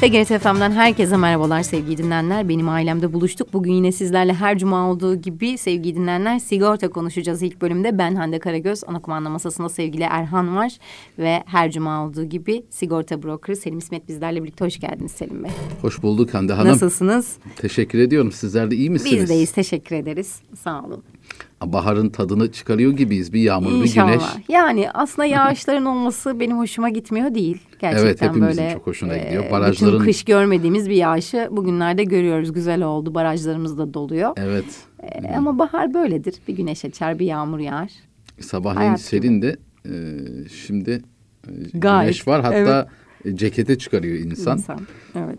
CGTF'den herkese merhabalar sevgili dinleyenler. Benim ailemde buluştuk. Bugün yine sizlerle her cuma olduğu gibi sevgili dinleyenler sigorta konuşacağız ilk bölümde. Ben Hande Karagöz, ana kumanda masasında sevgili Erhan var ve her cuma olduğu gibi sigorta brokeri Selim İsmet bizlerle birlikte. Hoş geldiniz Selim Bey. Hoş bulduk Hande Hanım. Nasılsınız? Teşekkür ediyorum. Sizler de iyi misiniz? Biz deyiz, teşekkür ederiz. Sağ olun. Baharın tadını çıkarıyor gibiyiz. Bir yağmur, İnşallah. Bir güneş. Yani aslında yağışların olması benim hoşuma gitmiyor değil. Gerçekten evet, hepimizin böyle, çok hoşuna gidiyor. Barajların... Bütün kış görmediğimiz bir yağışı bugünlerde görüyoruz. Güzel oldu. Barajlarımız da doluyor. Evet. Ama bahar böyledir. Bir güneş açar, bir yağmur yağar. Sabahleyin serin de şimdi güneş var. Hatta evet. Cekete çıkarıyor insan. Evet.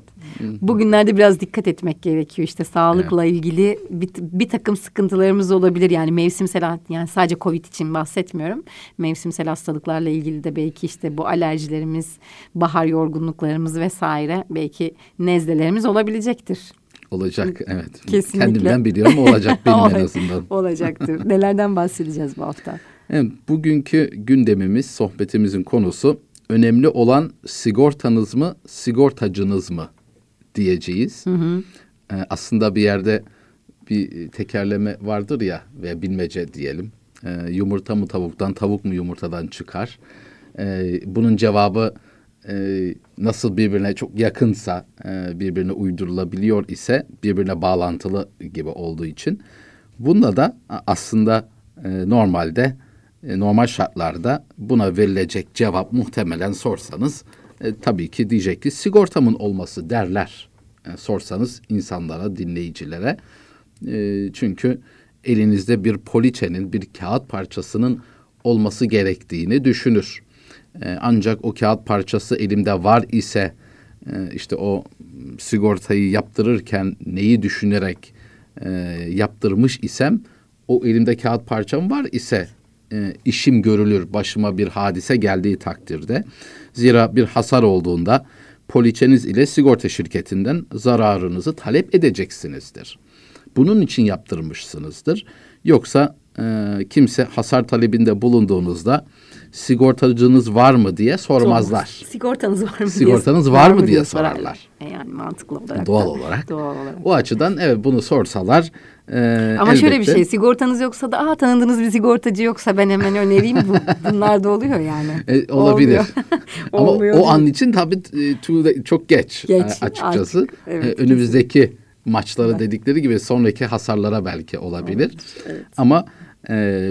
Bugünlerde biraz dikkat etmek gerekiyor işte sağlıkla ilgili bir takım sıkıntılarımız olabilir yani mevsimsel, yani sadece Covid için bahsetmiyorum, mevsimsel hastalıklarla ilgili de belki işte bu alerjilerimiz, bahar yorgunluklarımız vesaire, belki nezlelerimiz olabilecektir. Olacak, evet. Kesinlikle. Kendimden biliyorum, olacak benim en azından. Olacaktır. Nelerden bahsedeceğiz bu hafta? Evet, bugünkü gündemimiz, sohbetimizin konusu önemli olan sigortanız mı, sigortacınız mı diyeceğiz. Aslında bir yerde bir tekerleme vardır ya, veya bilmece diyelim. Yumurta mı tavuktan, tavuk mu yumurtadan çıkar? Bunun cevabı nasıl birbirine çok yakınsa, birbirine uydurulabiliyor ise, birbirine bağlantılı gibi olduğu için. Bunda da aslında normalde, normal şartlarda buna verilecek cevap, muhtemelen sorsanız tabii ki diyecek ki sigortamın olması derler. Sorsanız insanlara, dinleyicilere. Çünkü elinizde bir poliçenin, bir kağıt parçasının olması gerektiğini düşünür. Ancak o kağıt parçası elimde var ise işte o sigortayı yaptırırken neyi düşünerek yaptırmış isem, o elimde kağıt parçam var ise... işim görülür başıma bir hadise geldiği takdirde. Zira bir hasar olduğunda poliçeniz ile sigorta şirketinden zararınızı talep edeceksinizdir. Bunun için yaptırmışsınızdır. Yoksa kimse hasar talebinde bulunduğunuzda sigortacınız var mı diye sormazlar. Sigortanız var mı diye sorarlar. Yani mantıklı olarak. Doğal olarak. O açıdan evet, bunu sorsalar. Ama elbette. Şöyle bir şey, sigortanız yoksa da tanıdığınız bir sigortacı yoksa ben hemen önereyim. Bunlar da oluyor yani. Olabilir. Ama o an için tabii çok geç açıkçası. Artık, evet, önümüzdeki maçlara dedikleri gibi sonraki hasarlara belki olabilir. Evet. Ama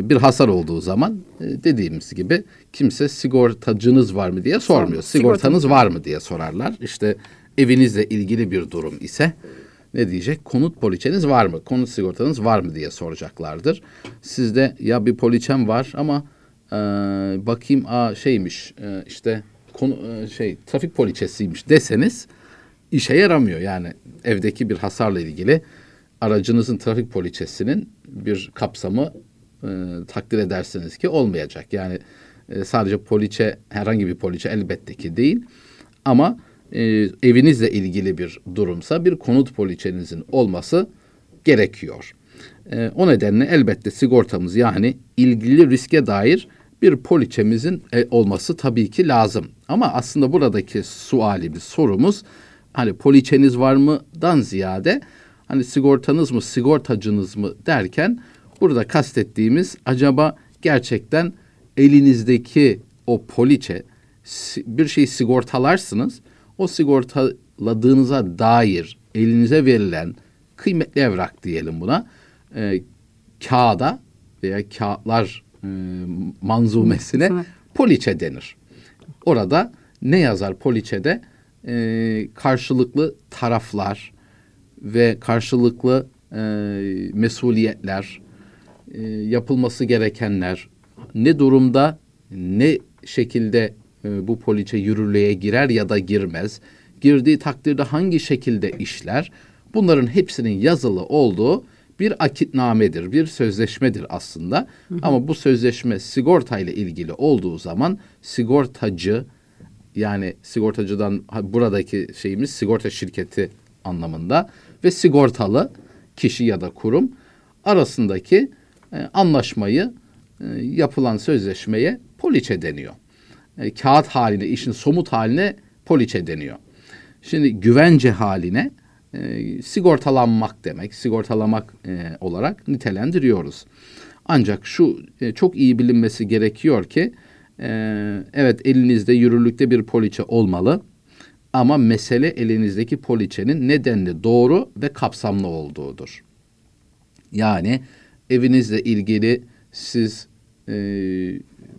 bir hasar olduğu zaman dediğimiz gibi kimse sigortacınız var mı diye sormuyor. Sigortanız var mı diye sorarlar. İşte evinizle ilgili bir durum ise ne diyecek? Konut poliçeniz var mı? Konut sigortanız var mı diye soracaklardır. Sizde ya bir poliçem var ama bakayım şeymiş işte trafik poliçesiymiş deseniz işe yaramıyor. Yani evdeki bir hasarla ilgili aracınızın trafik poliçesinin bir kapsamı takdir edersiniz ki olmayacak. Yani sadece poliçe, herhangi bir poliçe elbette ki değil ama evinizle ilgili bir durumsa bir konut poliçenizin olması gerekiyor. O nedenle elbette sigortamız, yani ilgili riske dair bir poliçemizin olması tabii ki lazım. Ama aslında buradaki sorumuz hani poliçeniz var mıdan ziyade hani sigortanız mı, sigortacınız mı derken burada kastettiğimiz acaba gerçekten elinizdeki o poliçe, bir şeyi sigortalarsınız. O sigortaladığınıza dair elinize verilen kıymetli evrak diyelim buna, kağıda veya kağıtlar manzumesine poliçe denir. Orada ne yazar poliçede? Karşılıklı taraflar ve karşılıklı mesuliyetler, yapılması gerekenler, ne durumda, ne şekilde bu poliçe yürürlüğe girer ya da girmez, girdiği takdirde hangi şekilde işler, bunların hepsinin yazılı olduğu bir akitnamedir, bir sözleşmedir aslında. Ama bu sözleşme sigortayla ilgili olduğu zaman sigortacı, yani sigortacıdan buradaki şeyimiz sigorta şirketi anlamında ve sigortalı kişi ya da kurum arasındaki anlaşmayı, yapılan sözleşmeye poliçe deniyor. Kağıt haline, işin somut haline poliçe deniyor. Şimdi güvence haline sigortalanmak demek, sigortalamak olarak nitelendiriyoruz. Ancak şu çok iyi bilinmesi gerekiyor ki, evet elinizde yürürlükte bir poliçe olmalı ama mesele elinizdeki poliçenin nedenli doğru ve kapsamlı olduğudur. Yani evinizle ilgili siz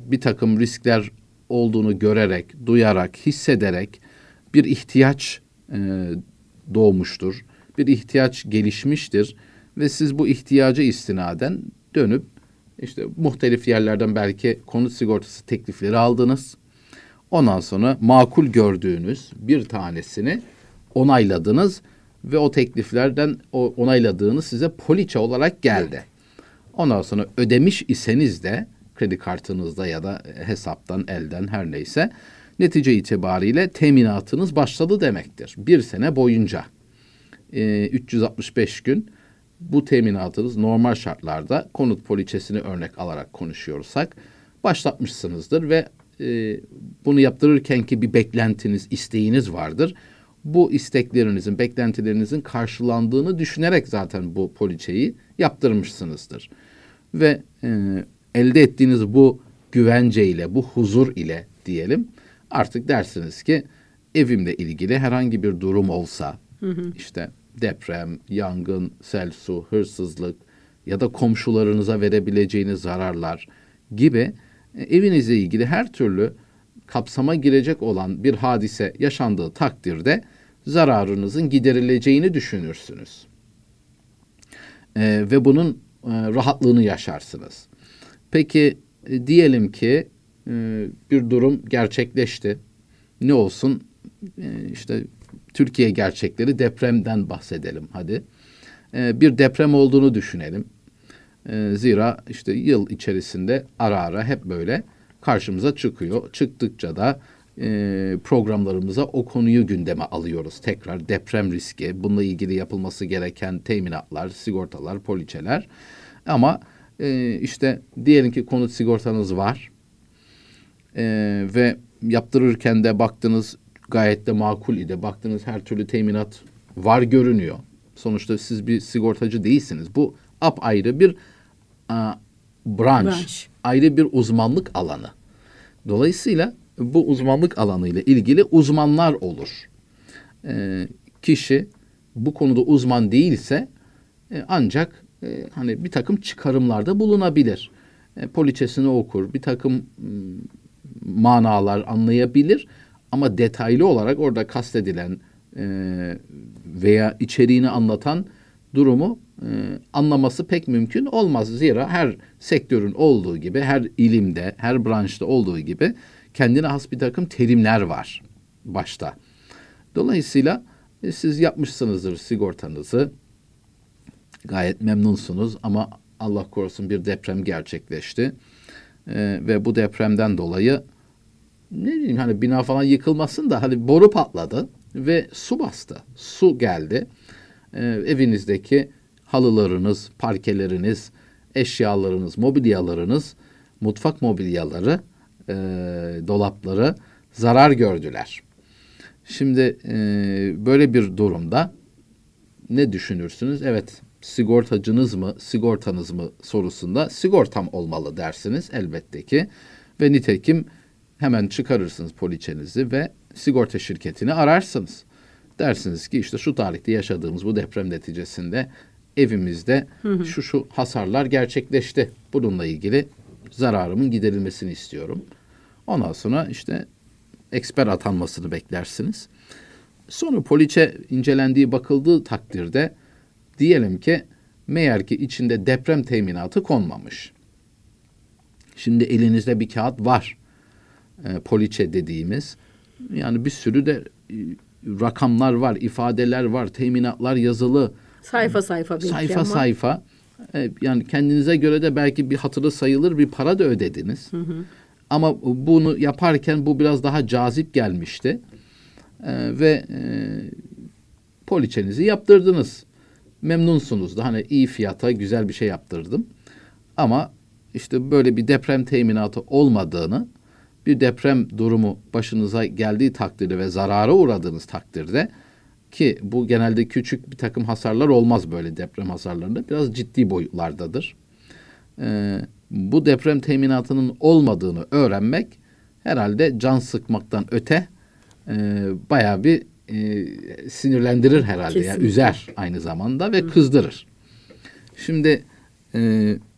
bir takım riskler olduğunu görerek, duyarak, hissederek bir ihtiyaç doğmuştur, bir ihtiyaç gelişmiştir ve siz bu ihtiyaca istinaden dönüp işte muhtelif yerlerden belki konut sigortası teklifleri aldınız. Ondan sonra makul gördüğünüz bir tanesini onayladınız ve o tekliflerden o onayladığınız size poliçe olarak geldi. Ondan sonra ödemiş iseniz de kredi kartınızda ya da hesaptan, elden her neyse netice itibariyle teminatınız başladı demektir. Bir sene boyunca 365 gün bu teminatınız normal şartlarda konut poliçesini örnek alarak konuşuyorsak başlatmışsınızdır ve bunu yaptırırken ki bir beklentiniz, isteğiniz vardır. Bu isteklerinizin, beklentilerinizin karşılandığını düşünerek zaten bu poliçeyi yaptırmışsınızdır. Ve elde ettiğiniz bu güvence ile, bu huzur ile diyelim artık dersiniz ki evimle ilgili herhangi bir durum olsa, işte deprem, yangın, sel, su, hırsızlık ya da komşularınıza verebileceğiniz zararlar gibi evinizle ilgili her türlü kapsama girecek olan bir hadise yaşandığı takdirde zararınızın giderileceğini düşünürsünüz. Ve bunun rahatlığını yaşarsınız. Peki diyelim ki bir durum gerçekleşti. Ne olsun? İşte Türkiye gerçekleri depremden bahsedelim hadi. Bir deprem olduğunu düşünelim. Zira işte yıl içerisinde ara ara hep böyle karşımıza çıkıyor. Çıktıkça da programlarımıza o konuyu gündeme alıyoruz. Tekrar deprem riski, bununla ilgili yapılması gereken teminatlar, sigortalar, poliçeler. Ama işte diyelim ki konut sigortanız var ve yaptırırken de baktınız gayet de makul idi. Baktınız her türlü teminat var görünüyor. Sonuçta siz bir sigortacı değilsiniz. Bu apayrı bir branş, ayrı bir uzmanlık alanı. Dolayısıyla bu uzmanlık alanı ile ilgili uzmanlar olur. Kişi bu konuda uzman değilse ancak hani bir takım çıkarımlarda bulunabilir. Poliçesini okur, bir takım manalar anlayabilir ama detaylı olarak orada kastedilen veya içeriğini anlatan durumu anlaması pek mümkün olmaz. Zira her sektörün olduğu gibi, her ilimde, her branşta olduğu gibi kendine has bir takım terimler var başta. Dolayısıyla siz yapmışsınızdır sigortanızı, gayet memnunsunuz ama Allah korusun bir deprem gerçekleşti ve bu depremden dolayı ne bileyim hani bina falan yıkılmasın da hani boru patladı ve su bastı, su geldi. Evinizdeki halılarınız, parkeleriniz, eşyalarınız, mobilyalarınız, mutfak mobilyaları, dolapları zarar gördüler. Şimdi böyle bir durumda ne düşünürsünüz? Evet, sigortacınız mı, sigortanız mı sorusunda sigortam olmalı dersiniz elbette ki. Ve nitekim hemen çıkarırsınız poliçenizi ve sigorta şirketini ararsınız. Dersiniz ki işte şu tarihte yaşadığımız bu deprem neticesinde evimizde şu hasarlar gerçekleşti. Bununla ilgili zararımın giderilmesini istiyorum. Ondan sonra işte eksper atanmasını beklersiniz. Sonra poliçe incelendiği, bakıldığı takdirde diyelim ki meğer ki içinde deprem teminatı konmamış. Şimdi elinizde bir kağıt var. Poliçe dediğimiz yani bir sürü de rakamlar var, ifadeler var, teminatlar yazılı. Sayfa sayfa. Yani kendinize göre de belki bir hatırı sayılır bir para da ödediniz. Ama bunu yaparken bu biraz daha cazip gelmişti. Ve poliçenizi yaptırdınız. Memnunsunuz da hani iyi fiyata güzel bir şey yaptırdım. Ama işte böyle bir deprem teminatı olmadığını bir deprem durumu başınıza geldiği takdirde ve zarara uğradığınız takdirde, ki bu genelde küçük bir takım hasarlar olmaz, böyle deprem hasarlarında biraz ciddi boyutlardadır. Bu deprem teminatının olmadığını öğrenmek herhalde can sıkmaktan öte bayağı bir sinirlendirir herhalde. Yani üzer aynı zamanda ve kızdırır. Şimdi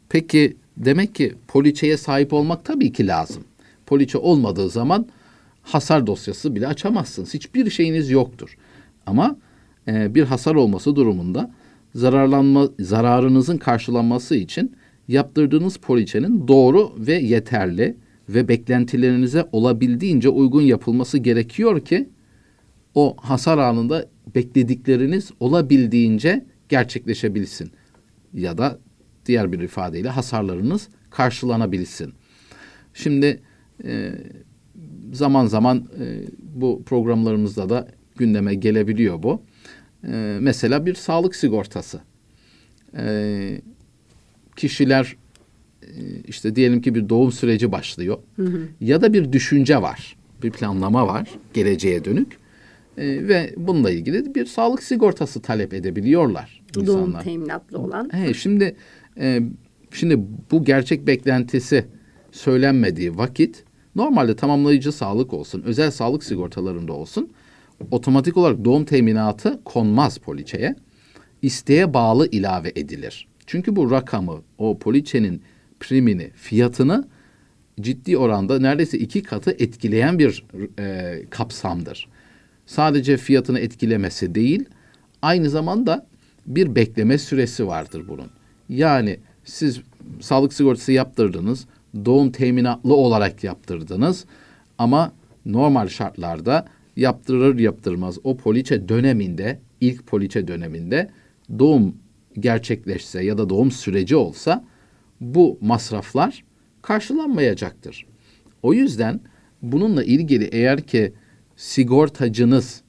peki demek ki poliçeye sahip olmak tabii ki lazım. Poliçe olmadığı zaman hasar dosyası bile açamazsınız. Hiçbir şeyiniz yoktur. Ama bir hasar olması durumunda zararınızın karşılanması için yaptırdığınız poliçenin doğru ve yeterli ve beklentilerinize olabildiğince uygun yapılması gerekiyor ki o hasar anında bekledikleriniz olabildiğince gerçekleşebilsin. Ya da diğer bir ifadeyle hasarlarınız karşılanabilsin. Şimdi zaman zaman bu programlarımızda da gündeme gelebiliyor bu. Mesela bir sağlık sigortası. Kişiler işte diyelim ki bir doğum süreci başlıyor. Ya da bir düşünce var, bir planlama var geleceğe dönük. Ve bununla ilgili bir sağlık sigortası talep edebiliyorlar insanlar. Doğum teminatlı olan. Şimdi bu gerçek beklentisi söylenmediği vakit, normalde tamamlayıcı sağlık olsun, özel sağlık sigortalarında olsun, otomatik olarak doğum teminatı konmaz poliçeye. İsteğe bağlı ilave edilir. Çünkü bu rakamı, o poliçenin primini, fiyatını ciddi oranda neredeyse 2 katı etkileyen bir kapsamdır. Sadece fiyatını etkilemesi değil, aynı zamanda bir bekleme süresi vardır bunun. Yani siz sağlık sigortası yaptırdınız, doğum teminatlı olarak yaptırdınız ama normal şartlarda yaptırır yaptırmaz o poliçe döneminde, ilk poliçe döneminde doğum gerçekleşse ya da doğum süreci olsa bu masraflar karşılanmayacaktır. O yüzden bununla ilgili eğer ki sigortacınız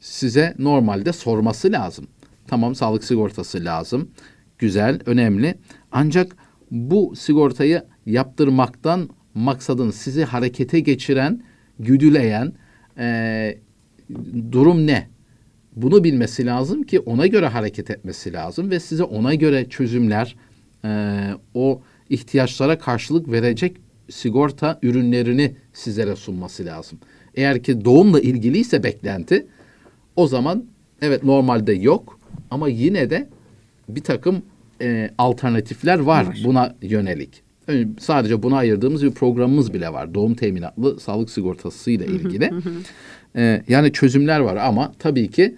size normalde sorması lazım. Tamam, sağlık sigortası lazım. Güzel, önemli. Ancak bu sigortayı yaptırmaktan maksadın sizi harekete geçiren, güdüleyen durum ne? Bunu bilmesi lazım ki ona göre hareket etmesi lazım ve size ona göre çözümler, o ihtiyaçlara karşılık verecek sigorta ürünlerini sizlere sunması lazım. Eğer ki doğumla ilgiliyse beklenti, o zaman evet normalde yok ama yine de bir takım alternatifler var buna yönelik. Yani sadece buna ayırdığımız bir programımız bile var. Doğum teminatlı sağlık sigortası ile ilgili. Yani çözümler var ama tabii ki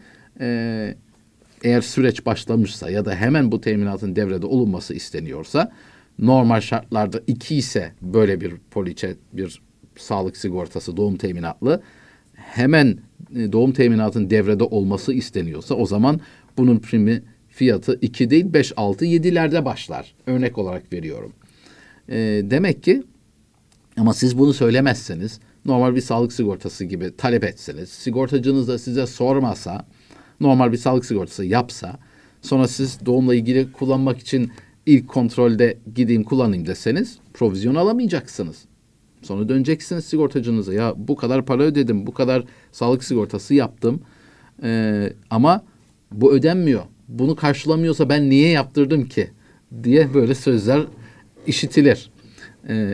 eğer süreç başlamışsa ya da hemen bu teminatın devrede olunması isteniyorsa, normal şartlarda 2 ise böyle bir poliçe, bir sağlık sigortası doğum teminatlı, hemen doğum teminatının devrede olması isteniyorsa o zaman bunun primi, fiyatı 2 değil 5, 6, 7'lerde başlar. Örnek olarak veriyorum. Demek ki, ama siz bunu söylemezseniz, normal bir sağlık sigortası gibi talep etseniz, sigortacınız da size sormasa, normal bir sağlık sigortası yapsa, sonra siz doğumla ilgili kullanmak için ilk kontrolde gideyim kullanayım deseniz provizyon alamayacaksınız. Sonra döneceksiniz sigortacınıza, ya bu kadar para ödedim, bu kadar sağlık sigortası yaptım ama bu ödenmiyor. Bunu karşılamıyorsa ben niye yaptırdım ki diye böyle sözler işitilir.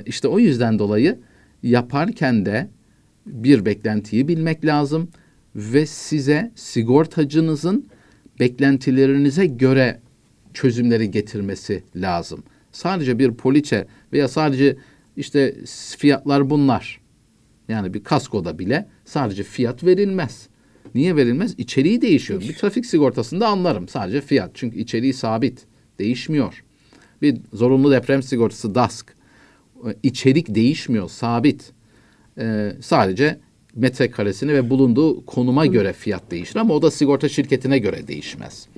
İşte o yüzden dolayı yaparken de bir beklentiyi bilmek lazım ve size sigortacınızın beklentilerinize göre çözümleri getirmesi lazım. Sadece bir poliçe veya sadece işte fiyatlar bunlar. Yani bir kaskoda bile sadece fiyat verilmez. Niye verilmez? İçeriği değişiyor. Bir trafik sigortasında anlarım, sadece fiyat. Çünkü içeriği sabit, değişmiyor. Bir zorunlu deprem sigortası DASK. İçerik değişmiyor, sabit. Sadece metrekaresine ve bulunduğu konuma göre fiyat değişir ama o da sigorta şirketine göre değişmez.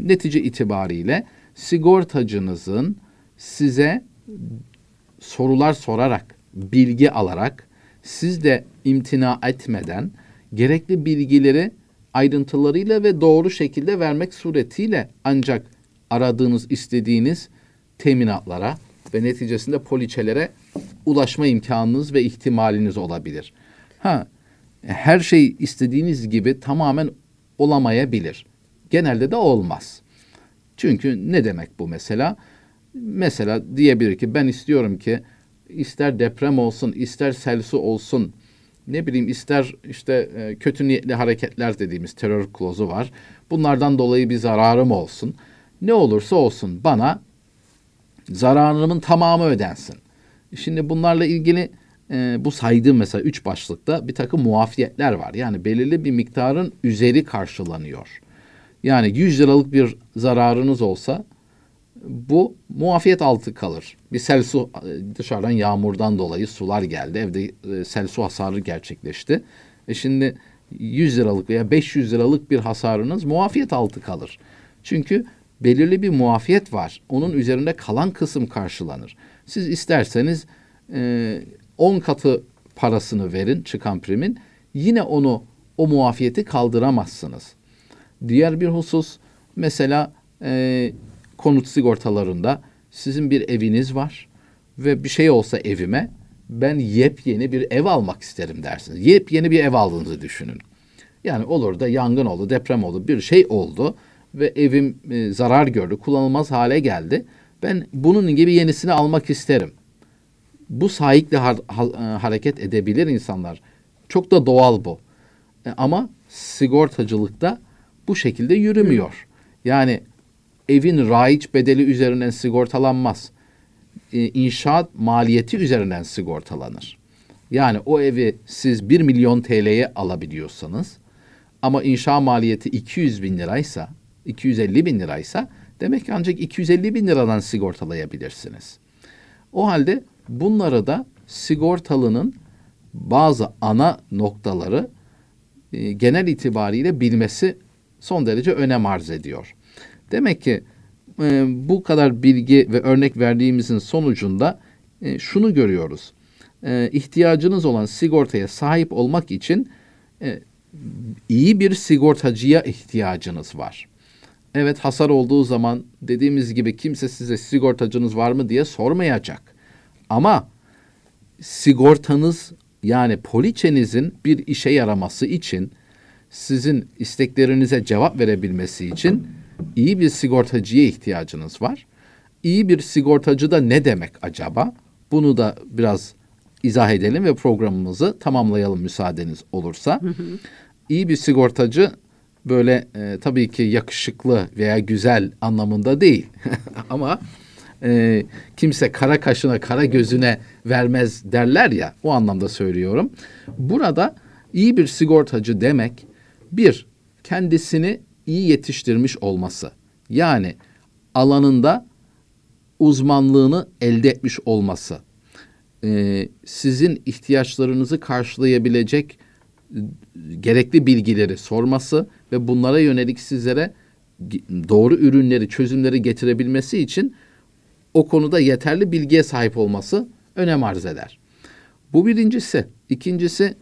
Netice itibariyle sigortacınızın size sorular sorarak, bilgi alarak, siz de imtina etmeden gerekli bilgileri ayrıntılarıyla ve doğru şekilde vermek suretiyle ancak aradığınız, istediğiniz teminatlara ve neticesinde poliçelere ulaşma imkanınız ve ihtimaliniz olabilir. Ha, her şey istediğiniz gibi tamamen olamayabilir. Genelde de olmaz. Çünkü ne demek bu mesela? Mesela diyebilir ki ben istiyorum ki ister deprem olsun, ister sel su olsun, ne bileyim ister işte kötü niyetli hareketler dediğimiz terör klozu var. Bunlardan dolayı bir zararım olsun. Ne olursa olsun bana zararımın tamamı ödensin. Şimdi bunlarla ilgili bu saydığım mesela 3 başlıkta bir takım muafiyetler var. Yani belirli bir miktarın üzeri karşılanıyor. Yani 100 liralık bir zararınız olsa bu muafiyet altı kalır. Bir sel su, dışarıdan yağmurdan dolayı sular geldi. Evde sel su hasarı gerçekleşti. Şimdi 100 liralık veya 500 liralık bir hasarınız muafiyet altı kalır. Çünkü belirli bir muafiyet var. Onun üzerinde kalan kısım karşılanır. Siz isterseniz 10 katı parasını verin çıkan primin. Yine onu, o muafiyeti kaldıramazsınız. Diğer bir husus mesela konut sigortalarında sizin bir eviniz var ve bir şey olsa evime ben yepyeni bir ev almak isterim dersiniz. Yepyeni bir ev aldığınızı düşünün. Yani olur da yangın oldu, deprem oldu, bir şey oldu ve evim zarar gördü, kullanılmaz hale geldi. Ben bunun gibi yenisini almak isterim. Bu saikle hareket edebilir insanlar. Çok da doğal bu. Ama sigortacılıkta bu şekilde yürümüyor. Yani evin raiç bedeli üzerinden sigortalanmaz. İnşaat maliyeti üzerinden sigortalanır. Yani o evi siz 1 milyon TL'ye alabiliyorsanız ama inşa maliyeti 200 bin liraysa, 250 bin liraysa demek ki ancak 250 bin liradan sigortalayabilirsiniz. O halde bunlara da sigortalının bazı ana noktaları genel itibariyle bilmesi son derece önem arz ediyor. Demek ki bu kadar bilgi ve örnek verdiğimizin sonucunda şunu görüyoruz. İhtiyacınız olan sigortaya sahip olmak için iyi bir sigortacıya ihtiyacınız var. Evet, hasar olduğu zaman dediğimiz gibi kimse size sigortacınız var mı diye sormayacak. Ama sigortanız, yani poliçenizin bir işe yaraması için, sizin isteklerinize cevap verebilmesi için iyi bir sigortacıya ihtiyacınız var. İyi bir sigortacı da ne demek acaba? Bunu da biraz izah edelim ve programımızı tamamlayalım müsaadeniz olursa. İyi bir sigortacı böyle tabii ki yakışıklı veya güzel anlamında değil. Ama kimse kara kaşına kara gözüne vermez derler ya, o anlamda söylüyorum. Burada iyi bir sigortacı demek, bir, kendisini iyi yetiştirmiş olması. Yani alanında uzmanlığını elde etmiş olması. Sizin ihtiyaçlarınızı karşılayabilecek gerekli bilgileri sorması ve bunlara yönelik sizlere doğru ürünleri, çözümleri getirebilmesi için o konuda yeterli bilgiye sahip olması önem arz eder. Bu birincisi. İkincisi,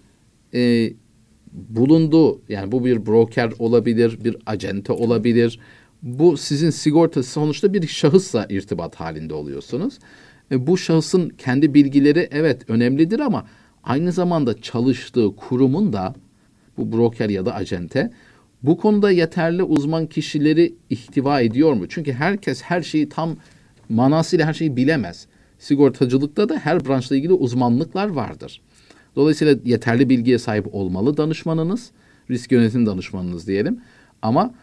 bulunduğu, yani bu bir broker olabilir, bir acente olabilir. Bu sizin sigortası, sonuçta bir şahısla irtibat halinde oluyorsunuz. Bu şahsın kendi bilgileri evet önemlidir ama aynı zamanda çalıştığı kurumun da, bu broker ya da acente, bu konuda yeterli uzman kişileri ihtiva ediyor mu? Çünkü herkes her şeyi tam manasıyla her şeyi bilemez. Sigortacılıkta da her branşla ilgili uzmanlıklar vardır. Dolayısıyla yeterli bilgiye sahip olmalı danışmanınız, risk yönetim danışmanınız diyelim. Ama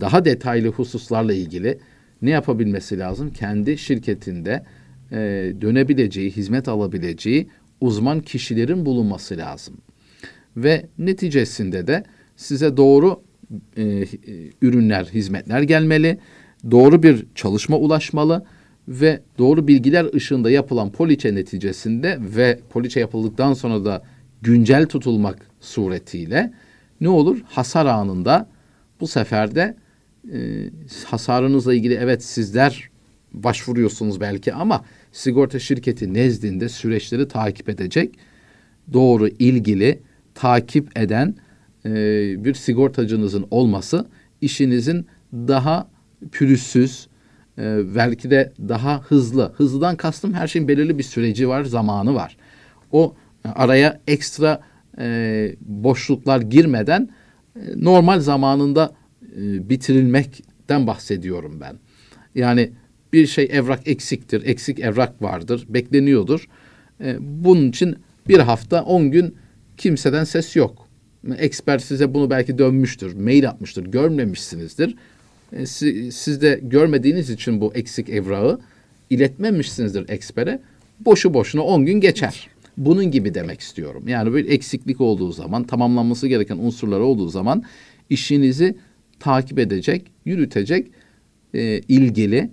daha detaylı hususlarla ilgili ne yapabilmesi lazım? Kendi şirketinde dönebileceği, hizmet alabileceği uzman kişilerin bulunması lazım. Ve neticesinde de size doğru ürünler, hizmetler gelmeli, doğru bir çalışma ulaşmalı ve doğru bilgiler ışığında yapılan poliçe neticesinde ve poliçe yapıldıktan sonra da güncel tutulmak suretiyle ne olur? Hasar anında bu sefer de hasarınızla ilgili evet sizler başvuruyorsunuz belki ama sigorta şirketi nezdinde süreçleri takip edecek, doğru ilgili takip eden bir sigortacınızın olması işinizin daha pürüzsüz, belki de daha hızlı. Hızlıdan kastım her şeyin belirli bir süreci var, zamanı var. O araya ekstra boşluklar girmeden normal zamanında bitirilmekten bahsediyorum ben. Yani bir şey evrak eksiktir, eksik evrak vardır, bekleniyordur. Bunun için bir hafta 10 gün kimseden ses yok. Ekspert size bunu belki dönmüştür, mail atmıştır, görmemişsinizdir. Siz de görmediğiniz için bu eksik evrağı iletmemişsinizdir ekspere. Boşu boşuna 10 gün geçer. Bunun gibi demek istiyorum. Yani böyle eksiklik olduğu zaman, tamamlanması gereken unsurlar olduğu zaman işinizi takip edecek, yürütecek ilgili,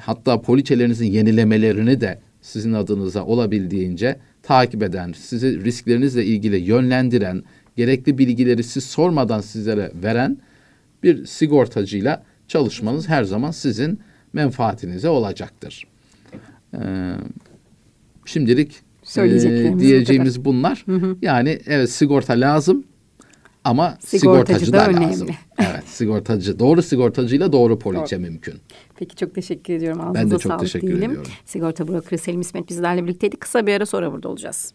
hatta poliçelerinizin yenilemelerini de sizin adınıza olabildiğince takip eden, sizi risklerinizle ilgili yönlendiren, gerekli bilgileri siz sormadan sizlere veren bir sigortacıyla çalışmanız her zaman sizin menfaatinize olacaktır. Şimdilik diyeceğimiz bunlar. Hı hı. Yani evet, sigorta lazım ama sigortacı da lazım. Önemli. Evet, sigortacı, doğru sigortacıyla doğru poliçe mümkün. Peki, çok teşekkür ediyorum. Ağzınıza sağlık. Ben de çok teşekkür ediyorum. Sigorta bürokrası Selim İsmet bizlerle birlikteydi. Kısa bir ara sonra burada olacağız.